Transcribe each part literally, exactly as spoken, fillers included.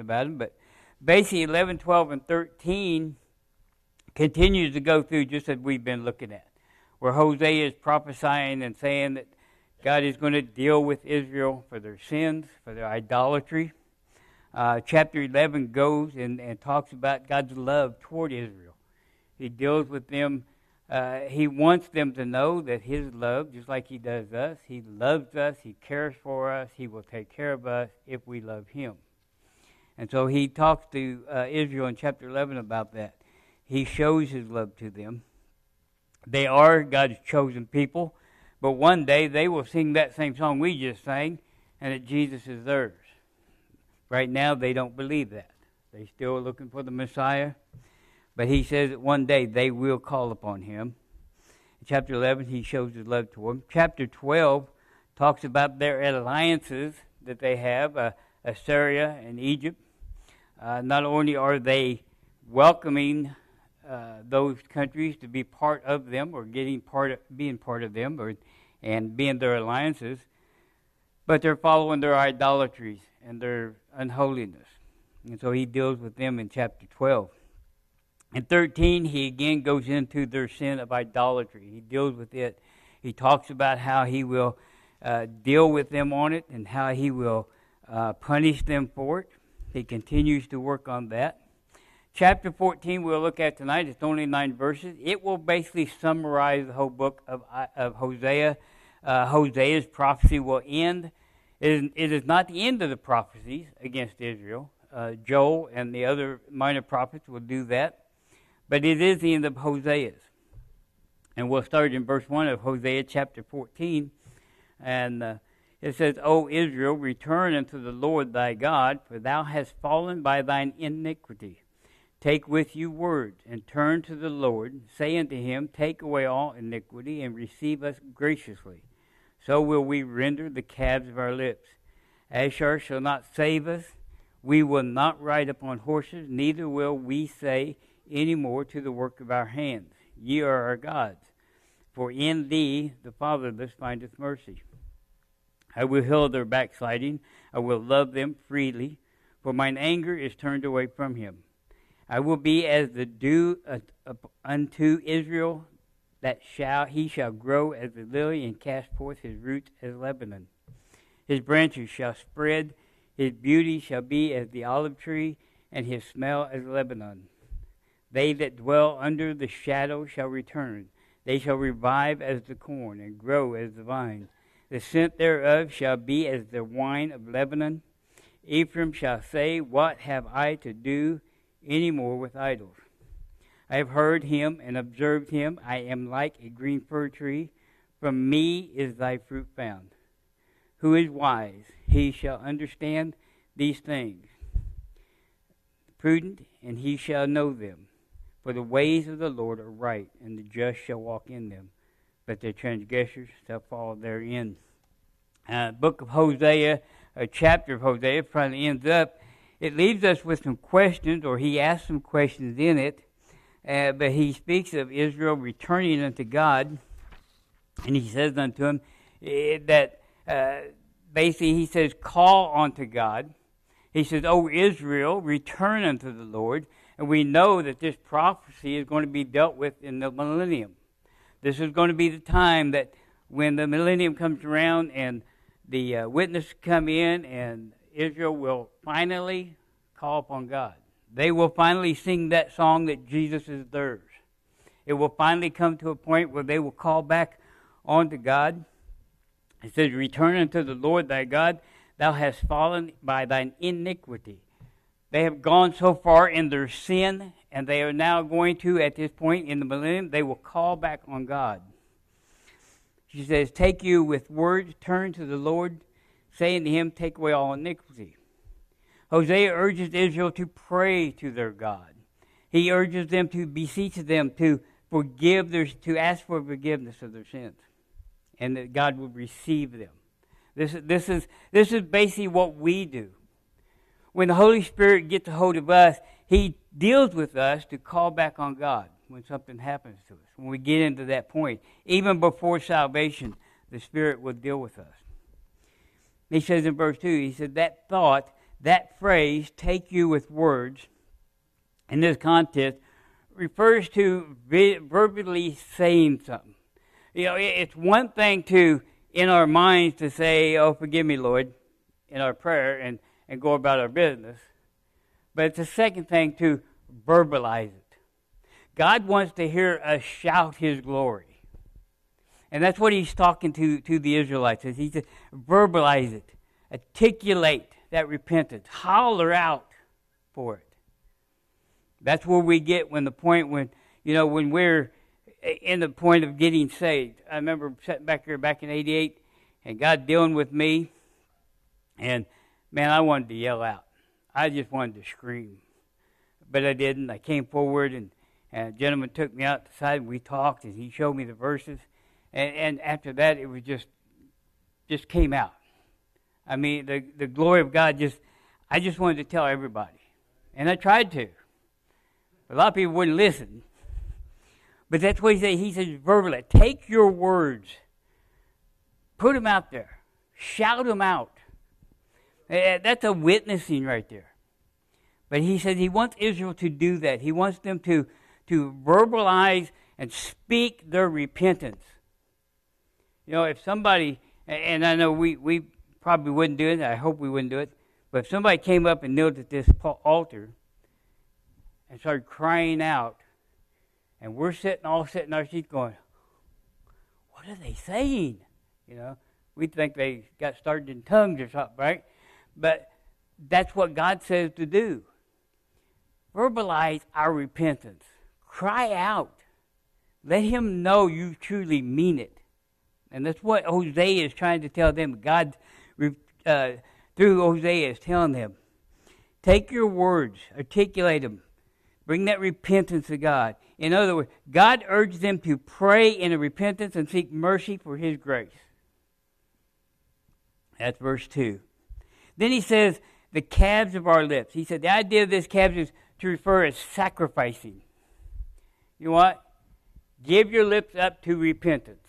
about them, but basically eleven, twelve, and thirteen continues to go through just as we've been looking at, where Hosea is prophesying and saying that God is going to deal with Israel for their sins, for their idolatry. Uh, chapter eleven goes and, and talks about God's love toward Israel. He deals with them. Uh, he wants them to know that his love, just like he does us, he loves us, he cares for us, he will take care of us if we love him. And so he talks to uh, Israel in chapter eleven about that. He shows his love to them. They are God's chosen people, but one day they will sing that same song we just sang, and that Jesus is theirs. Right now they don't believe that. They still are looking for the Messiah. But he says that one day they will call upon him. In chapter eleven, he shows his love toward them. Chapter twelve talks about their alliances that they have, uh, Assyria and Egypt. Uh, not only are they welcoming uh, those countries to be part of them, or getting part of, being part of them, or and being their alliances, but they're following their idolatries and their unholiness. And so he deals with them in chapter twelve. In thirteen, he again goes into their sin of idolatry. He deals with it. He talks about how he will uh, deal with them on it and how he will uh, punish them for it. He continues to work on that. Chapter fourteen we'll look at tonight. It's only nine verses. It will basically summarize the whole book of, of Hosea. Uh, Hosea's prophecy will end. It is, it is not the end of the prophecies against Israel. Uh, Joel and the other minor prophets will do that. But it is the end of Hosea's. And we'll start in verse one of Hosea chapter fourteen. And uh, it says, O Israel, return unto the Lord thy God, for thou hast fallen by thine iniquity. Take with you words, and turn to the Lord. Say unto him, take away all iniquity, and receive us graciously. So will we render the calves of our lips. Asher shall not save us. We will not ride upon horses, neither will we say any more to the work of our hands. Ye are our gods, for in thee the fatherless findeth mercy. I will heal their backsliding, I will love them freely, for mine anger is turned away from him. I will be as the dew unto Israel, that shall he shall grow as the lily, and cast forth his roots as Lebanon. His branches shall spread, his beauty shall be as the olive tree, and his smell as Lebanon. They that dwell under the shadow shall return. They shall revive as the corn, and grow as the vine. The scent thereof shall be as the wine of Lebanon. Ephraim shall say, what have I to do any more with idols? I have heard him and observed him. I am like a green fir tree. From me is thy fruit found. Who is wise? He shall understand these things. Prudent, and he shall know them. For the ways of the Lord are right, and the just shall walk in them, but the transgressors shall fall therein. Uh, book of Hosea, a chapter of Hosea, finally ends up. It leaves us with some questions, or he asks some questions in it, uh, but he speaks of Israel returning unto God, and he says unto him it, that uh, basically he says, call unto God. He says, O Israel, return unto the Lord. And we know that this prophecy is going to be dealt with in the millennium. This is going to be the time that when the millennium comes around and the uh, witnesses come in, and Israel will finally call upon God. They will finally sing that song that Jesus is theirs. It will finally come to a point where they will call back onto God. It says, return unto the Lord thy God. Thou hast fallen by thine iniquity. They have gone so far in their sin, and they are now going to, at this point in the millennium, they will call back on God. She says, take you with words, turn to the Lord, saying to him, take away all iniquity. Hosea urges Israel to pray to their God. He urges them to beseech them to forgive their, to ask for forgiveness of their sins, and that God will receive them. This, this is, this is basically what we do. When the Holy Spirit gets a hold of us, he deals with us to call back on God when something happens to us. When we get into that point, even before salvation, the Spirit will deal with us. He says in verse two, he said, that thought, That phrase, take you with words, in this context, refers to verbally saying something. You know, it's one thing to, in our minds, to say, oh, forgive me, Lord, in our prayer and, and go about our business. But it's a second thing to verbalize it. God wants to hear us shout his glory. And that's what he's talking to, to the Israelites. He says, verbalize it. Articulate that repentance. Holler out for it. That's where we get when the point when, you know, when we're in the point of getting saved. I remember sitting back here back in eighty-eight and God dealing with me. And, man, I wanted to yell out. I just wanted to scream. But I didn't. I came forward and And a gentleman took me out to the side, and we talked, and he showed me the verses. And, and after that, it was just, just came out. I mean, the, the glory of God just, I just wanted to tell everybody. And I tried to. A lot of people wouldn't listen. But that's what he said. He says, verbally, take your words. Put them out there. Shout them out. That's a witnessing right there. But he says he wants Israel to do that. He wants them to to verbalize and speak their repentance. You know, if somebody, and I know we, we probably wouldn't do it, I hope we wouldn't do it, but if somebody came up and knelt at this altar and started crying out, and we're sitting, all sitting in our seats going, what are they saying? You know, we think they got started in tongues or something, right? But that's what God says to do. Verbalize our repentance. Cry out. Let him know you truly mean it. And that's what Hosea is trying to tell them. God, uh, through Hosea, is telling them, take your words, articulate them, bring that repentance to God. In other words, God urged them to pray in a repentance and seek mercy for his grace. That's verse two. Then he says, the calves of our lips. He said, the idea of this calves is to refer as sacrificing. You know what? Give your lips up to repentance.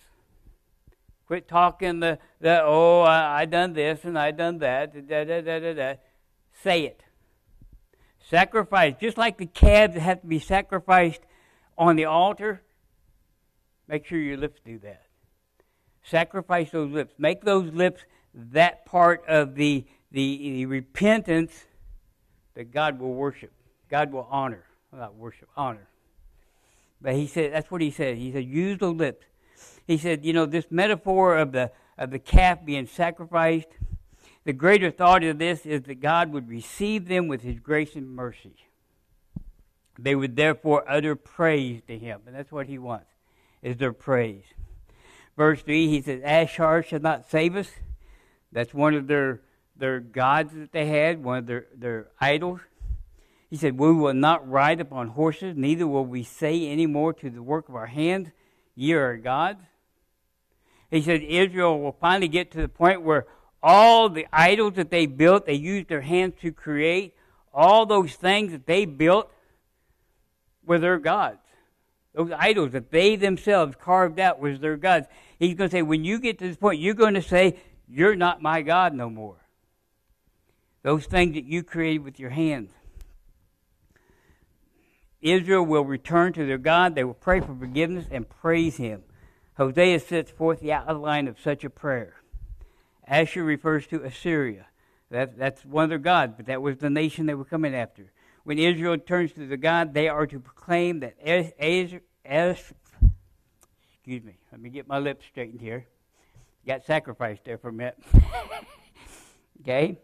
Quit talking the, the oh, I, I done this and I done that. Da, da, da, da, da. Say it. Sacrifice. Just like the calves that have to be sacrificed on the altar, make sure your lips do that. Sacrifice those lips. Make those lips that part of the, the, the repentance that God will worship. God will honor. Not worship, honor. But he said, that's what he said. He said, use the lips. He said, you know, this metaphor of the of the calf being sacrificed, the greater thought of this is that God would receive them with his grace and mercy. They would therefore utter praise to him. And that's what he wants, is their praise. Verse three, he says, Ashar shall not save us. That's one of their, their gods that they had, one of their, their idols. He said, we will not ride upon horses, neither will we say any more to the work of our hands, ye are our gods. He said, Israel will finally get to the point where all the idols that they built, they used their hands to create, all those things that they built were their gods. Those idols that they themselves carved out was their gods. He's going to say, when you get to this point, you're going to say, you're not my God no more. Those things that you created with your hands. Israel will return to their God. They will pray for forgiveness and praise him. Hosea sets forth the outline of such a prayer. Asher refers to Assyria. That, that's one of their gods, but that was the nation they were coming after. When Israel turns to their God, they are to proclaim that as, as, as, excuse me, let me get my lips straightened here. Got sacrificed there for a minute. Okay?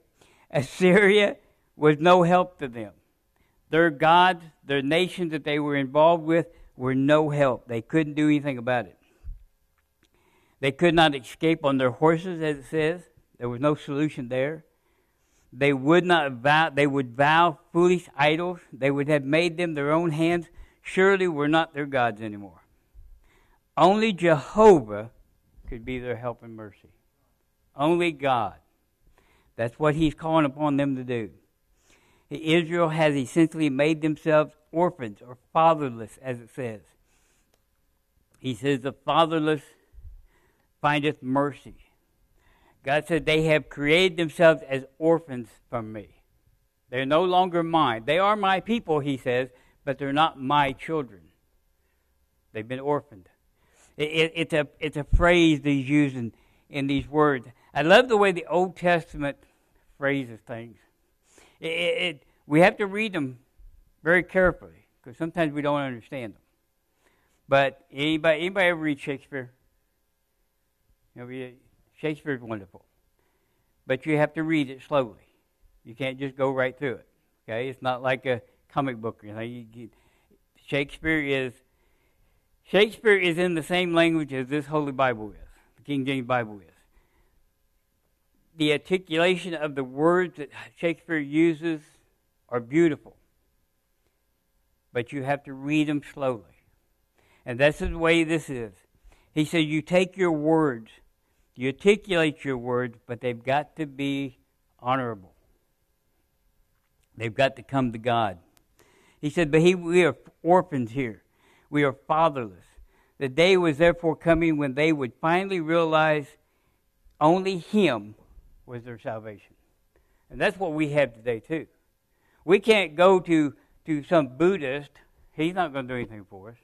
Assyria was no help to them. Their gods, their nations that they were involved with were no help. They couldn't do anything about it. They could not escape on their horses, as it says. There was no solution there. They would not vow, they would vow foolish idols. They would have made them their own hands. Surely were not their gods anymore. Only Jehovah could be their help and mercy. Only God. That's what he's calling upon them to do. Israel has essentially made themselves orphans or fatherless, as it says. He says, the fatherless findeth mercy. God said, they have created themselves as orphans from me. They're no longer mine. They are my people, he says, but they're not my children. They've been orphaned. It, it, it's, a, it's a phrase that he's using in these words. I love the way the Old Testament phrases things. It, it, it, we have to read them very carefully because sometimes we don't understand them. But anybody, anybody ever read Shakespeare? You know, Shakespeare's wonderful. But you have to read it slowly. You can't just go right through it. Okay, it's not like a comic book. You know, you, you, Shakespeare is Shakespeare is in the same language as this Holy Bible is, the King James Bible is. The articulation of the words that Shakespeare uses are beautiful, but you have to read them slowly. And that's the way this is. He said, you take your words, you articulate your words, but they've got to be honorable. They've got to come to God. He said, but he, we are orphans here. We are fatherless. The day was therefore coming when they would finally realize only him was their salvation. And that's what we have today too. We can't go to, to some Buddhist. He's not going to do anything for us.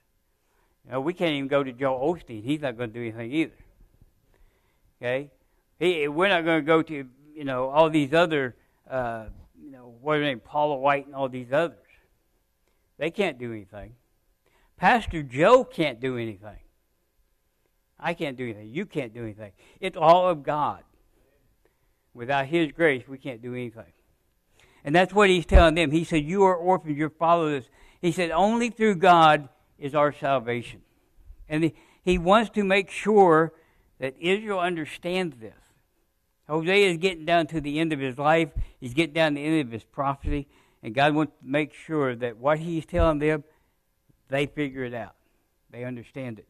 You know, we can't even go to Joel Osteen. He's not going to do anything either. Okay? He, we're not going to go to, you know, all these other uh you know, what are they, Paula White and all these others. They can't do anything. Pastor Joe can't do anything. I can't do anything. You can't do anything. It's all of God. Without his grace, we can't do anything. And that's what he's telling them. He said, you are orphans, you're fatherless. He said, only through God is our salvation. And he, he wants to make sure that Israel understands this. Hosea is getting down to the end of his life. He's getting down to the end of his prophecy. And God wants to make sure that what he's telling them, they figure it out. They understand it.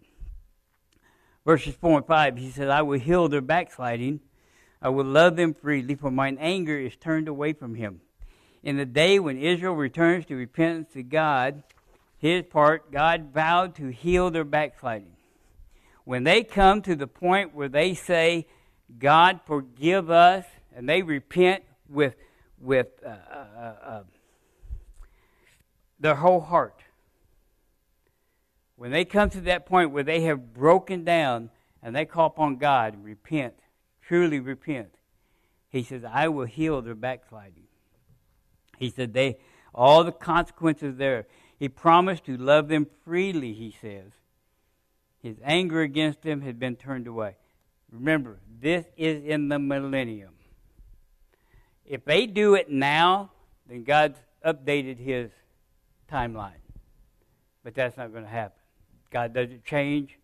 Verses four and five, he says, I will heal their backsliding. I will love them freely, for mine anger is turned away from him. In the day when Israel returns to repentance to God, his part, God vowed to heal their backsliding. When they come to the point where they say, God forgive us, and they repent with with uh, uh, uh, their whole heart. When they come to that point where they have broken down and they call upon God and repent, truly repent, he says, I will heal their backsliding. He said, they all the consequences there. He promised to love them freely, he says. His anger against them had been turned away. Remember, this is in the millennium. If they do it now, then God's updated his timeline. But that's not going to happen. God doesn't change.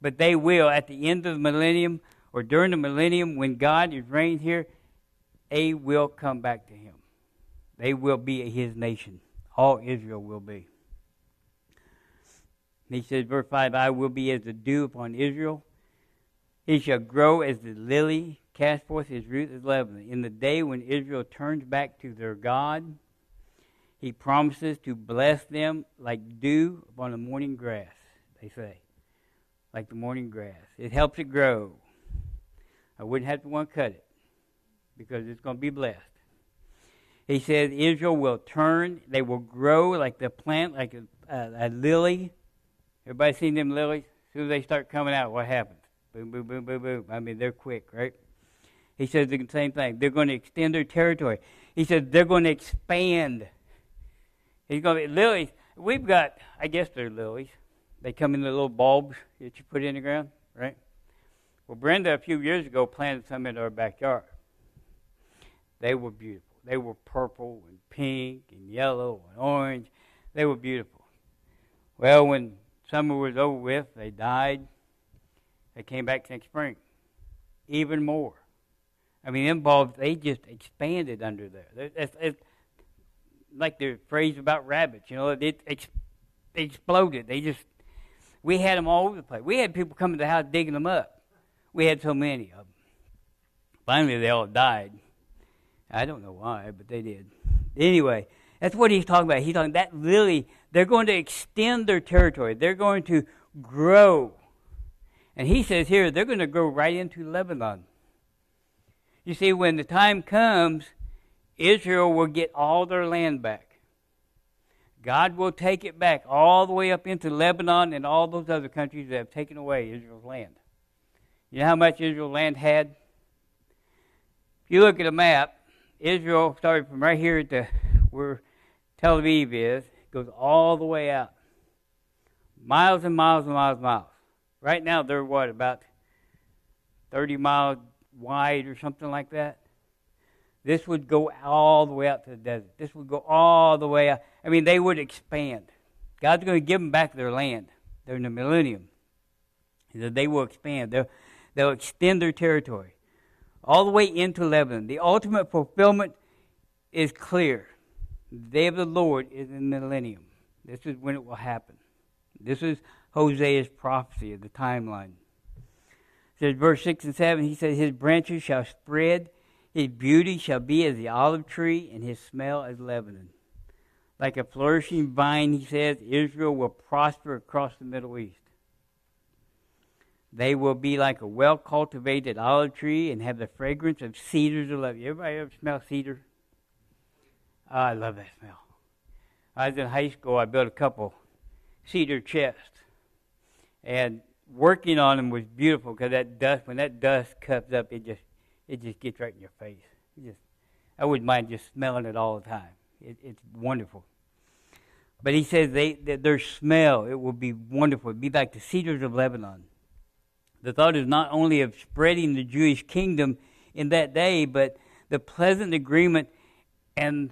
But they will at the end of the millennium or during the millennium when God is reigned here, they will come back to him. They will be his nation. All Israel will be. He says, verse five, I will be as the dew upon Israel. He shall grow as the lily, cast forth his root as Lebanon. In the day when Israel turns back to their God, he promises to bless them like dew upon the morning grass, they say. Like the morning grass. It helps it grow. I wouldn't have to want to cut it because it's going to be blessed. He says Israel will turn. They will grow like the plant, like a, a, a lily. Everybody seen them lilies? As soon as they start coming out, what happens? Boom, boom, boom, boom, boom. I mean, they're quick, right? He says the same thing. They're going to extend their territory. He says they're going to expand. He's going to be lilies. We've got, I guess they're lilies. They come in the little bulbs that you put in the ground, right? Well, Brenda, a few years ago, planted some in our backyard. They were beautiful. They were purple and pink and yellow and orange. They were beautiful. Well, when summer was over with, they died. They came back next spring, even more. I mean, them bulbs, they just expanded under there. It's, it's like the phrase about rabbits, you know, it ex exploded. They just, we had them all over the place. We had people coming to the house digging them up. We had so many of them. Finally, they all died. I don't know why, but they did. Anyway, that's what he's talking about. He's talking that lily, they're going to extend their territory. They're going to grow. And he says here, they're going to grow right into Lebanon. You see, when the time comes, Israel will get all their land back. God will take it back all the way up into Lebanon and all those other countries that have taken away Israel's land. You know how much Israel's land had? If you look at a map, Israel started from right here to where Tel Aviv is, goes all the way out. Miles and miles and miles and miles. Right now they're, what, about thirty miles wide or something like that? This would go all the way out to the desert. This would go all the way out. I mean, they would expand. God's going to give them back their land during the millennium. They will expand. They'll, they'll extend their territory all the way into Lebanon. The ultimate fulfillment is clear. The day of the Lord is in the millennium. This is when it will happen. This is Hosea's prophecy of the timeline. It says, verse six and seven, he said, his branches shall spread, his beauty shall be as the olive tree, and his smell as Lebanon. Like a flourishing vine, he says, Israel will prosper across the Middle East. They will be like a well-cultivated olive tree and have the fragrance of cedars of Lebanon. Everybody ever smell cedar? Oh, I love that smell. I was in high school. I built a couple cedar chests. And working on them was beautiful because that dust, when that dust comes up, it just it just gets right in your face. It just, I wouldn't mind just smelling it all the time. It, it's wonderful. But he says they, their smell, it will be wonderful. It will be like the cedars of Lebanon. The thought is not only of spreading the Jewish kingdom in that day, but the pleasant agreement and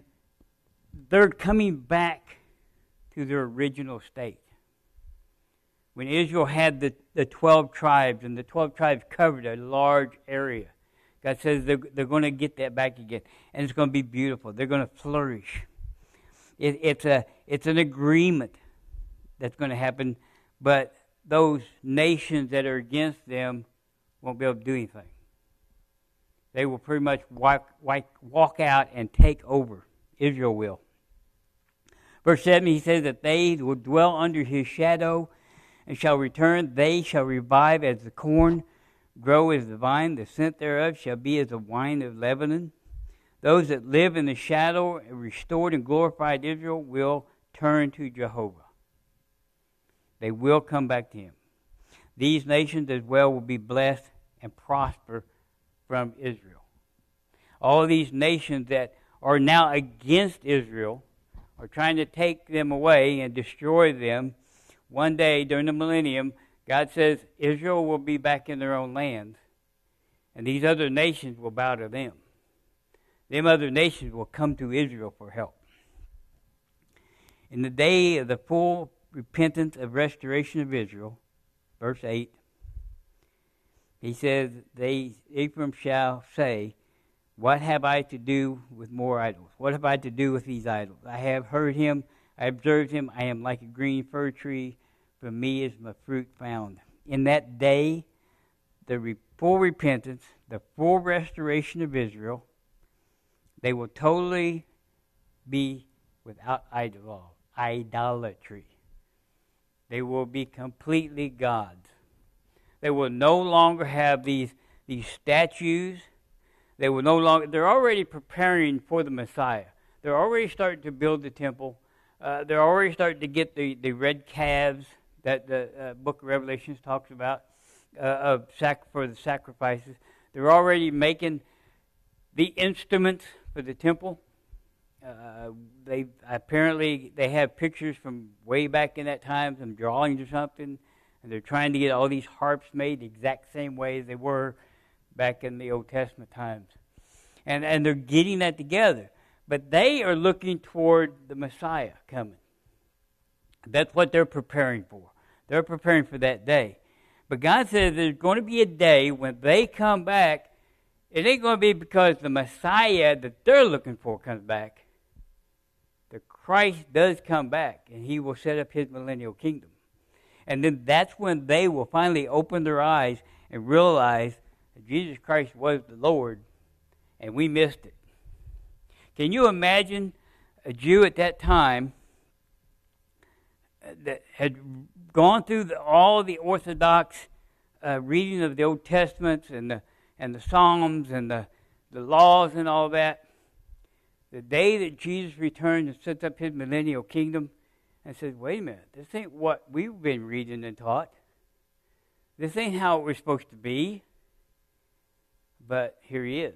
they're coming back to their original state. When Israel had the, the twelve tribes, and the twelve tribes covered a large area, God says they're, they're going to get that back again, and it's going to be beautiful. They're going to flourish. It, it's, a, it's an agreement that's going to happen, but those nations that are against them won't be able to do anything. They will pretty much walk, walk, walk out and take over. Israel will. Verse seven, he says that they will dwell under his shadow and shall return. They shall revive as the corn, grow as the vine. The scent thereof shall be as the wine of Lebanon. Those that live in the shadow, restored and glorified Israel, will turn to Jehovah. They will come back to him. These nations as well will be blessed and prosper from Israel. All of these nations that are now against Israel are trying to take them away and destroy them. One day during the millennium, God says Israel will be back in their own land, and these other nations will bow to them. Them other nations will come to Israel for help. In the day of the full repentance of restoration of Israel, verse eight, he says, they, Ephraim shall say, what have I to do with more idols? What have I to do with these idols? I have heard him, I observed him, I am like a green fir tree, for me is my fruit found. In that day, the re- full repentance, the full restoration of Israel, they will totally be without idol, idolatry. They will be completely God's. They will no longer have these, these statues. They will no longer, they're already preparing for the Messiah. They're already starting to build the temple. Uh, they're already starting to get the, the red calves that the uh, book of Revelation talks about uh, of sac- for the sacrifices. They're already making the instruments for the temple. Uh, they apparently, they have pictures from way back in that time, some drawings or something. And they're trying to get all these harps made the exact same way as they were back in the Old Testament times. And and they're getting that together. But they are looking toward the Messiah coming. That's what they're preparing for. They're preparing for that day. But God says there's going to be a day when they come back. It ain't going to be because the Messiah that they're looking for comes back. The Christ does come back, and he will set up his millennial kingdom. And then that's when they will finally open their eyes and realize that Jesus Christ was the Lord, and we missed it. Can you imagine a Jew at that time that had gone through the, all the Orthodox uh, reading of the Old Testaments and the, and the Psalms and the, the laws and all that? the day that Jesus returns and sets up his millennial kingdom and says, wait a minute, this ain't what we've been reading and taught. This ain't how it was supposed to be. But here he is.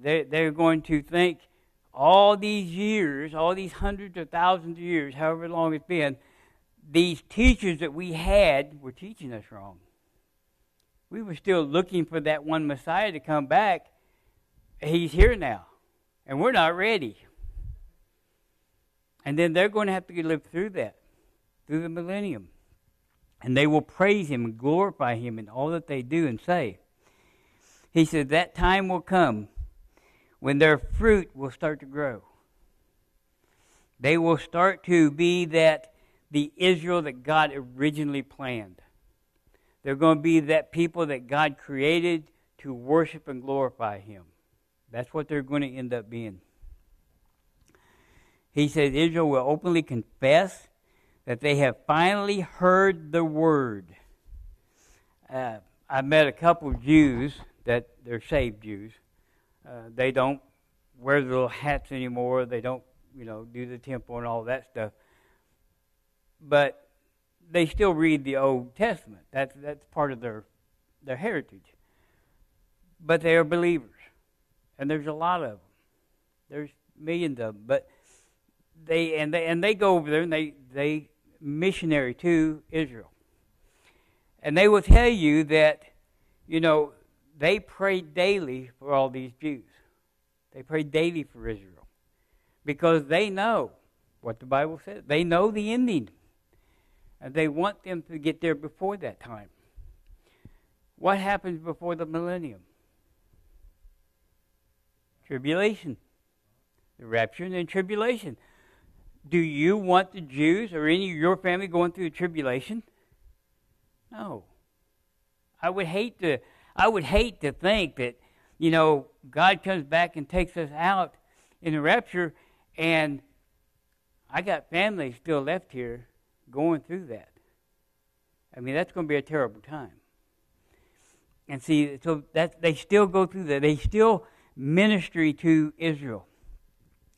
They're, they're going to think all these years, all these hundreds of thousands of years, however long it's been, these teachers that we had were teaching us wrong. We were still looking for that one Messiah to come back. He's here now, and we're not ready. And then they're going to have to live through that, through the millennium. And they will praise him and glorify him in all that they do and say. He said, that time will come when their fruit will start to grow. They will start to be that the Israel that God originally planned. They're going to be that people that God created to worship and glorify him. That's what they're going to end up being. He says Israel will openly confess that they have finally heard the word. Uh, I met a couple of Jews that they're saved Jews. Uh, they don't wear the little hats anymore. They don't, you know, do the temple and all that stuff. But they still read the Old Testament. That's that's part of their their heritage. But they are believers, and there's a lot of them. There's millions of them. But they and they and they go over there and they they missionary to Israel, and they will tell you that, you know, they prayed daily for all these Jews. They prayed daily for Israel because they know what the Bible says. They know the ending. And they want them to get there before that time. What happens before the millennium? Tribulation. The rapture and then tribulation. Do you want the Jews or any of your family going through the tribulation? No. I would hate to... I would hate to think that, you know, God comes back and takes us out in the rapture, and I got family still left here going through that. I mean, that's going to be a terrible time. And see, so that they still go through that. They still ministry to Israel.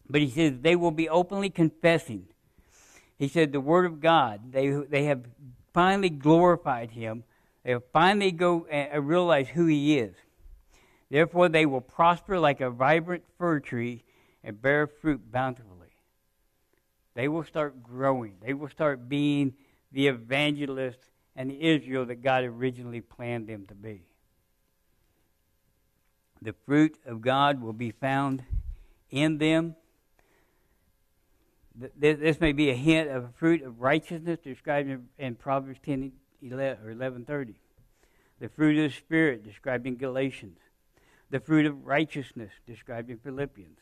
But he says they will be openly confessing. He said the word of God, they, they have finally glorified him. They will finally go and realize who he is. Therefore, they will prosper like a vibrant fir tree and bear fruit bountifully. They will start growing. They will start being the evangelist and the Israel that God originally planned them to be. The fruit of God will be found in them. This may be a hint of a fruit of righteousness described in Proverbs ten. eleven thirty. The fruit of the Spirit described in Galatians. The fruit of righteousness described in Philippians.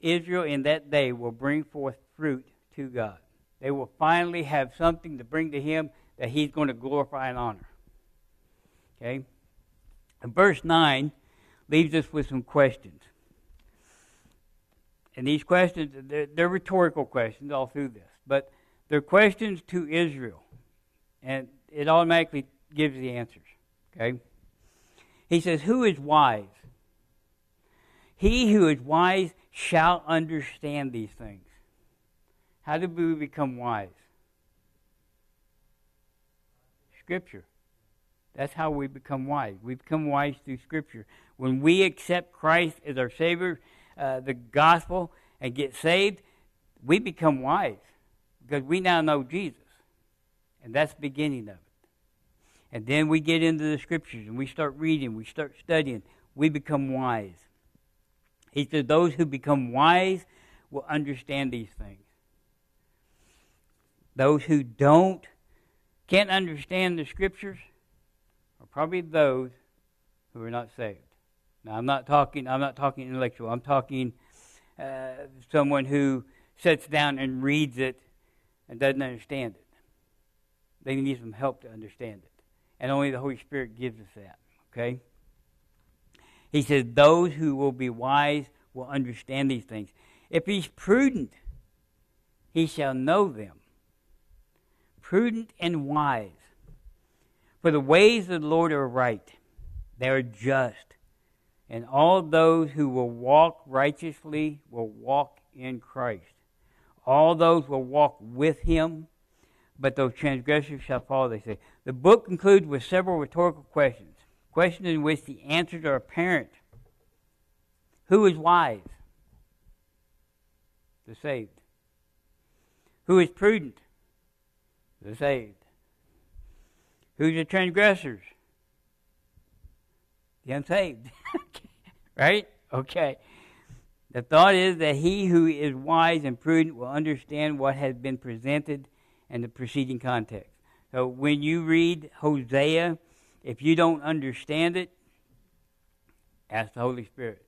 Israel in that day will bring forth fruit to God. They will finally have something to bring to him that he's going to glorify and honor. Okay? And verse nine leaves us with some questions. And these questions, they're, they're rhetorical questions all through this. But they're questions to Israel. And it automatically gives the answers, okay? He says, who is wise? He who is wise shall understand these things. How do we become wise? Scripture. That's how we become wise. We become wise through Scripture. When we accept Christ as our Savior, uh, the gospel, and get saved, we become wise because we now know Jesus. And that's the beginning of it. And then we get into the Scriptures and we start reading, we start studying. We become wise. He said, those who become wise will understand these things. Those who don't, can't understand the Scriptures are probably those who are not saved. Now, I'm not talking, I'm not talking intellectual. I'm talking uh, someone who sits down and reads it and doesn't understand it. They need some help to understand it. And only the Holy Spirit gives us that. Okay? He says, those who will be wise will understand these things. If he's prudent, he shall know them. Prudent and wise. For the ways of the Lord are right. They are just. and all those who will walk righteously will walk in Christ. All those will walk with him, but those transgressors shall fall, they say. The book concludes with several rhetorical questions, questions in which the answers are apparent. Who is wise? The saved. Who is prudent? The saved. Who's the transgressors? The unsaved. Right? Okay. The thought is that he who is wise and prudent will understand what has been presented in the preceding context. So when you read Hosea, if you don't understand it, ask the Holy Spirit.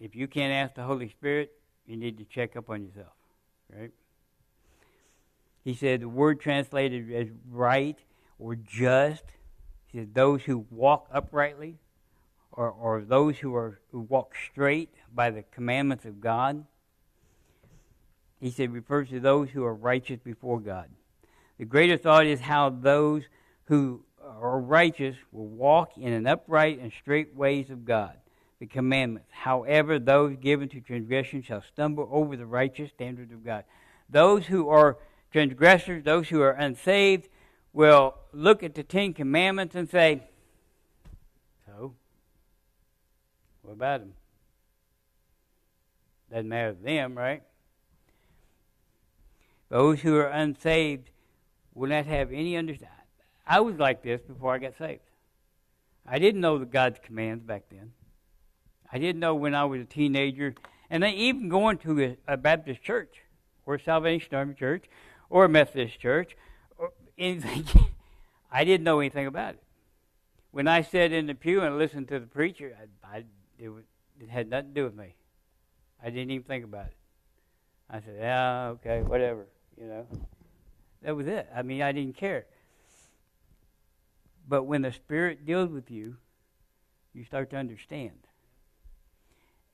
If you can't ask the Holy Spirit, you need to check up on yourself. Right? He said the word translated as right or just. He said those who walk uprightly or, or those who are who walk straight by the commandments of God. He said refers to those who are righteous before God. The greater thought is how those who are righteous will walk in an upright and straight ways of God, the commandments. However, those given to transgression shall stumble over the righteous standard of God. Those who are transgressors, those who are unsaved, will look at the Ten Commandments and say, so, what about them? Doesn't matter to them, right? Those who are unsaved will not have any understanding. I was like this before I got saved. I didn't know the God's commands back then. I didn't know when I was a teenager. And then even going to a, a Baptist church or a Salvation Army church, or a Methodist church, or anything. I didn't know anything about it. When I sat in the pew and listened to the preacher, I, I, it, was, it had nothing to do with me. I didn't even think about it. I said, yeah, okay, whatever, you know. That was it. I mean, I didn't care. But when the Spirit deals with you, you start to understand.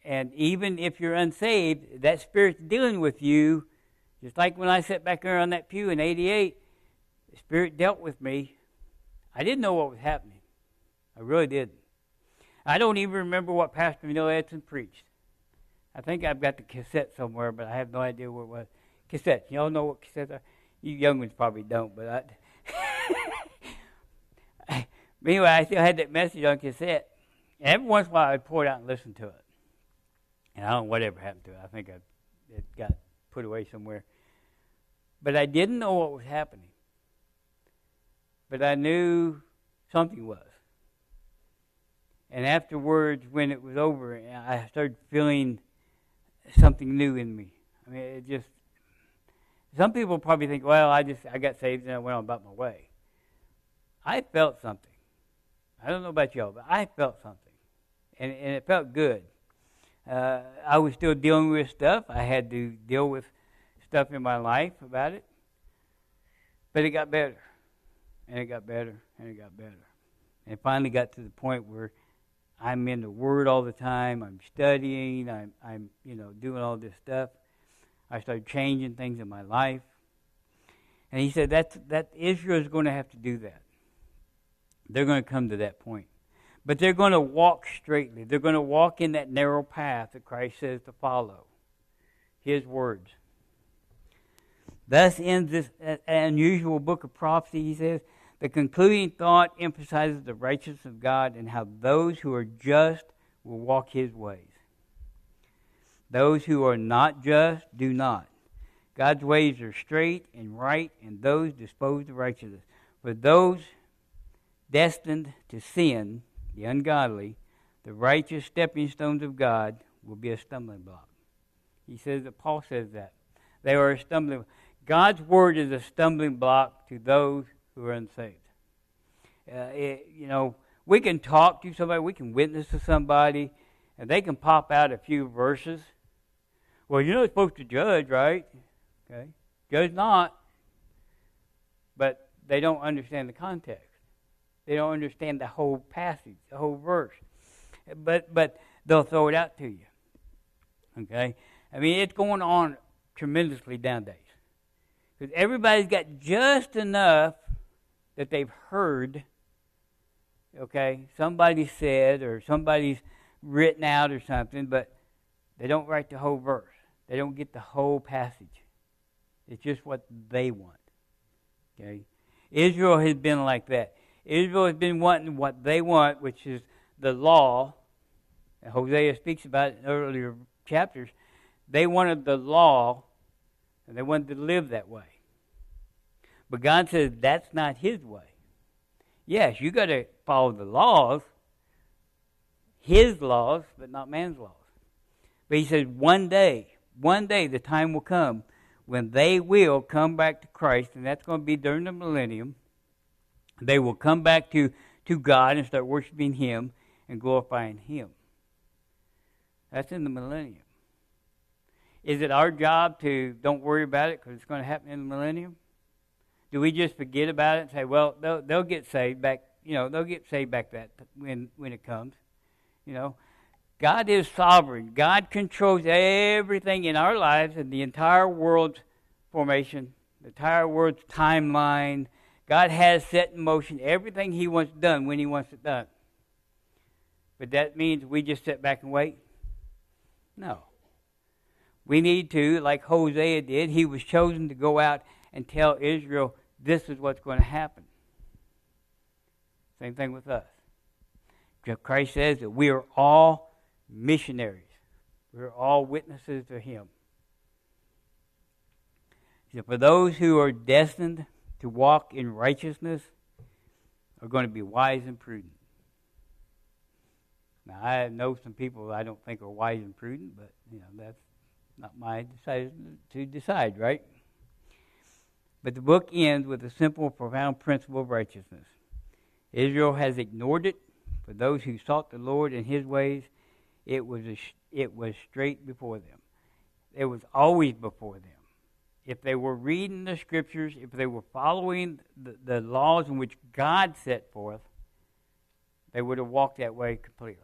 And even if you're unsaved, that Spirit's dealing with you. Just like when I sat back there on that pew in eighty-eight, the Spirit dealt with me. I didn't know what was happening. I really didn't. I don't even remember what Pastor Neil Edson preached. I think I've got the cassette somewhere, but I have no idea what it was. Cassettes. You all know what cassettes are? You young ones probably don't, but I... Anyway, I still had that message on cassette. And every once in a while, I'd pour it out and listen to it. And I don't know whatever happened to it. I think I, it got put away somewhere. But I didn't know what was happening. But I knew something was. And afterwards, when it was over, I started feeling something new in me. I mean, it just, some people probably think, well, I just, I got saved and I went on about my way. I felt something. I don't know about y'all, but I felt something. And, and it felt good. Uh, I was still dealing with stuff. I had to deal with stuff in my life about it. But it got better, and it got better, and it got better. And it finally got to the point where I'm in the Word all the time. I'm studying. I'm, I'm you know, doing all this stuff. I started changing things in my life. And he said that's, that Israel is going to have to do that. They're going to come to that point. But they're going to walk straightly. They're going to walk in that narrow path that Christ says to follow. His words. Thus ends this unusual book of prophecy, he says. The concluding thought emphasizes the righteousness of God and how those who are just will walk his ways. Those who are not just do not. God's ways are straight and right, and those disposed of righteousness. For those destined to sin, the ungodly, the righteous stepping stones of God will be a stumbling block. He says that Paul says that. They are a stumbling block. God's word is a stumbling block to those who are unsaved. Uh, it, you know, we can talk to somebody, we can witness to somebody, and they can pop out a few verses. Well, you're not supposed to judge, right? Okay, judge not. But they don't understand the context. They don't understand the whole passage, the whole verse. But but they'll throw it out to you. Okay? I mean, it's going on tremendously nowadays. Because everybody's got just enough that they've heard okay? Somebody said or somebody's written out or something, but they don't write the whole verse. They don't get the whole passage. It's just what they want, okay? Israel has been like that. Israel has been wanting what they want, which is the law. And Hosea speaks about it in earlier chapters. They wanted the law, and they wanted to live that way. But God says that's not His way. Yes, you got to follow the laws, His laws, but not man's laws. But He says one day, one day the time will come when they will come back to Christ, and that's going to be during the millennium. They will come back to, to God and start worshiping Him and glorifying Him. That's in the millennium. Is it our job to don't worry about it because it's going to happen in the millennium? Do we just forget about it and say, well, they'll, they'll get saved back, you know, they'll get saved back that when, when it comes, you know? God is sovereign. God controls everything in our lives and the entire world's formation, the entire world's timeline. God has set in motion everything He wants done when He wants it done. But that means we just sit back and wait? No. We need to, like Hosea did, he was chosen to go out and tell Israel, this is what's going to happen. Same thing with us. Christ says that we are all missionaries. We're all witnesses to Him. So for those who are destined to walk in righteousness are going to be wise and prudent. Now, I know some people I don't think are wise and prudent, but you know that's not my decision to decide, right? But the book ends with a simple, profound principle of righteousness. Israel has ignored it. For those who sought the Lord in His ways, it was a, it was straight before them. It was always before them. If they were reading the Scriptures, if they were following the, the laws in which God set forth, they would have walked that way completely.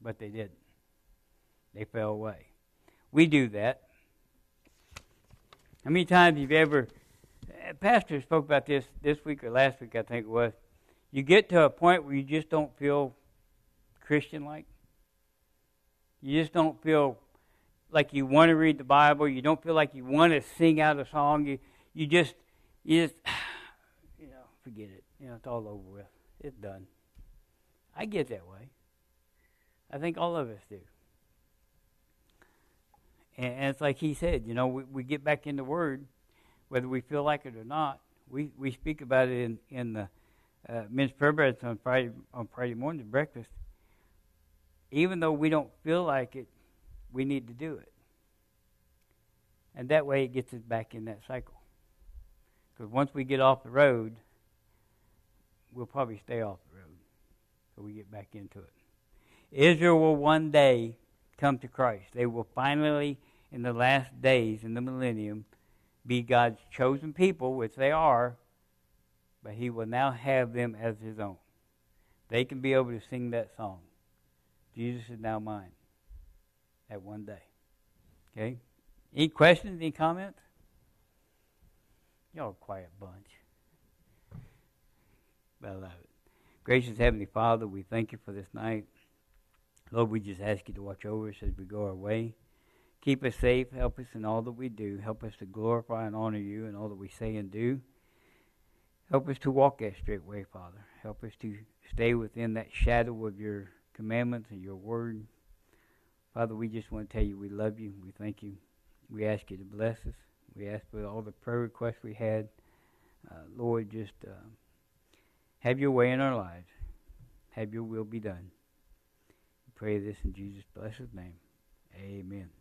But they didn't. They fell away. We do that. How many times have you ever... Pastor spoke about this this week or last week, I think it was. You get to a point where you just don't feel Christian-like. You just don't feel like you want to read the Bible. You don't feel like you want to sing out a song. You, you just, you just, you know, forget it. You know, it's all over with. It's done. I get that way. I think all of us do. And, and it's like he said, you know, we, we get back in the Word, whether we feel like it or not. We we speak about it in, in the Uh, men's prayer breakfast on Friday on Friday morning breakfast. Even though we don't feel like it, we need to do it, and that way it gets us back in that cycle. Because once we get off the road, we'll probably stay off the road, so we get back into it. Israel will one day come to Christ. They will finally, in the last days in the millennium, be God's chosen people, which they are. But He will now have them as His own. They can be able to sing that song. Jesus is now mine. At one day. Okay? Any questions? Any comments? Y'all are a quiet bunch. But I love it. Gracious Heavenly Father, we thank You for this night. Lord, we just ask You to watch over us as we go our way. Keep us safe. Help us in all that we do. Help us to glorify and honor You in all that we say and do. Help us to walk that straight way, Father. Help us to stay within that shadow of Your commandments and Your word. Father, we just want to tell You we love You. We thank You. We ask You to bless us. We ask for all the prayer requests we had. Uh, Lord, just uh, have Your way in our lives. Have Your will be done. We pray this in Jesus' blessed name. Amen.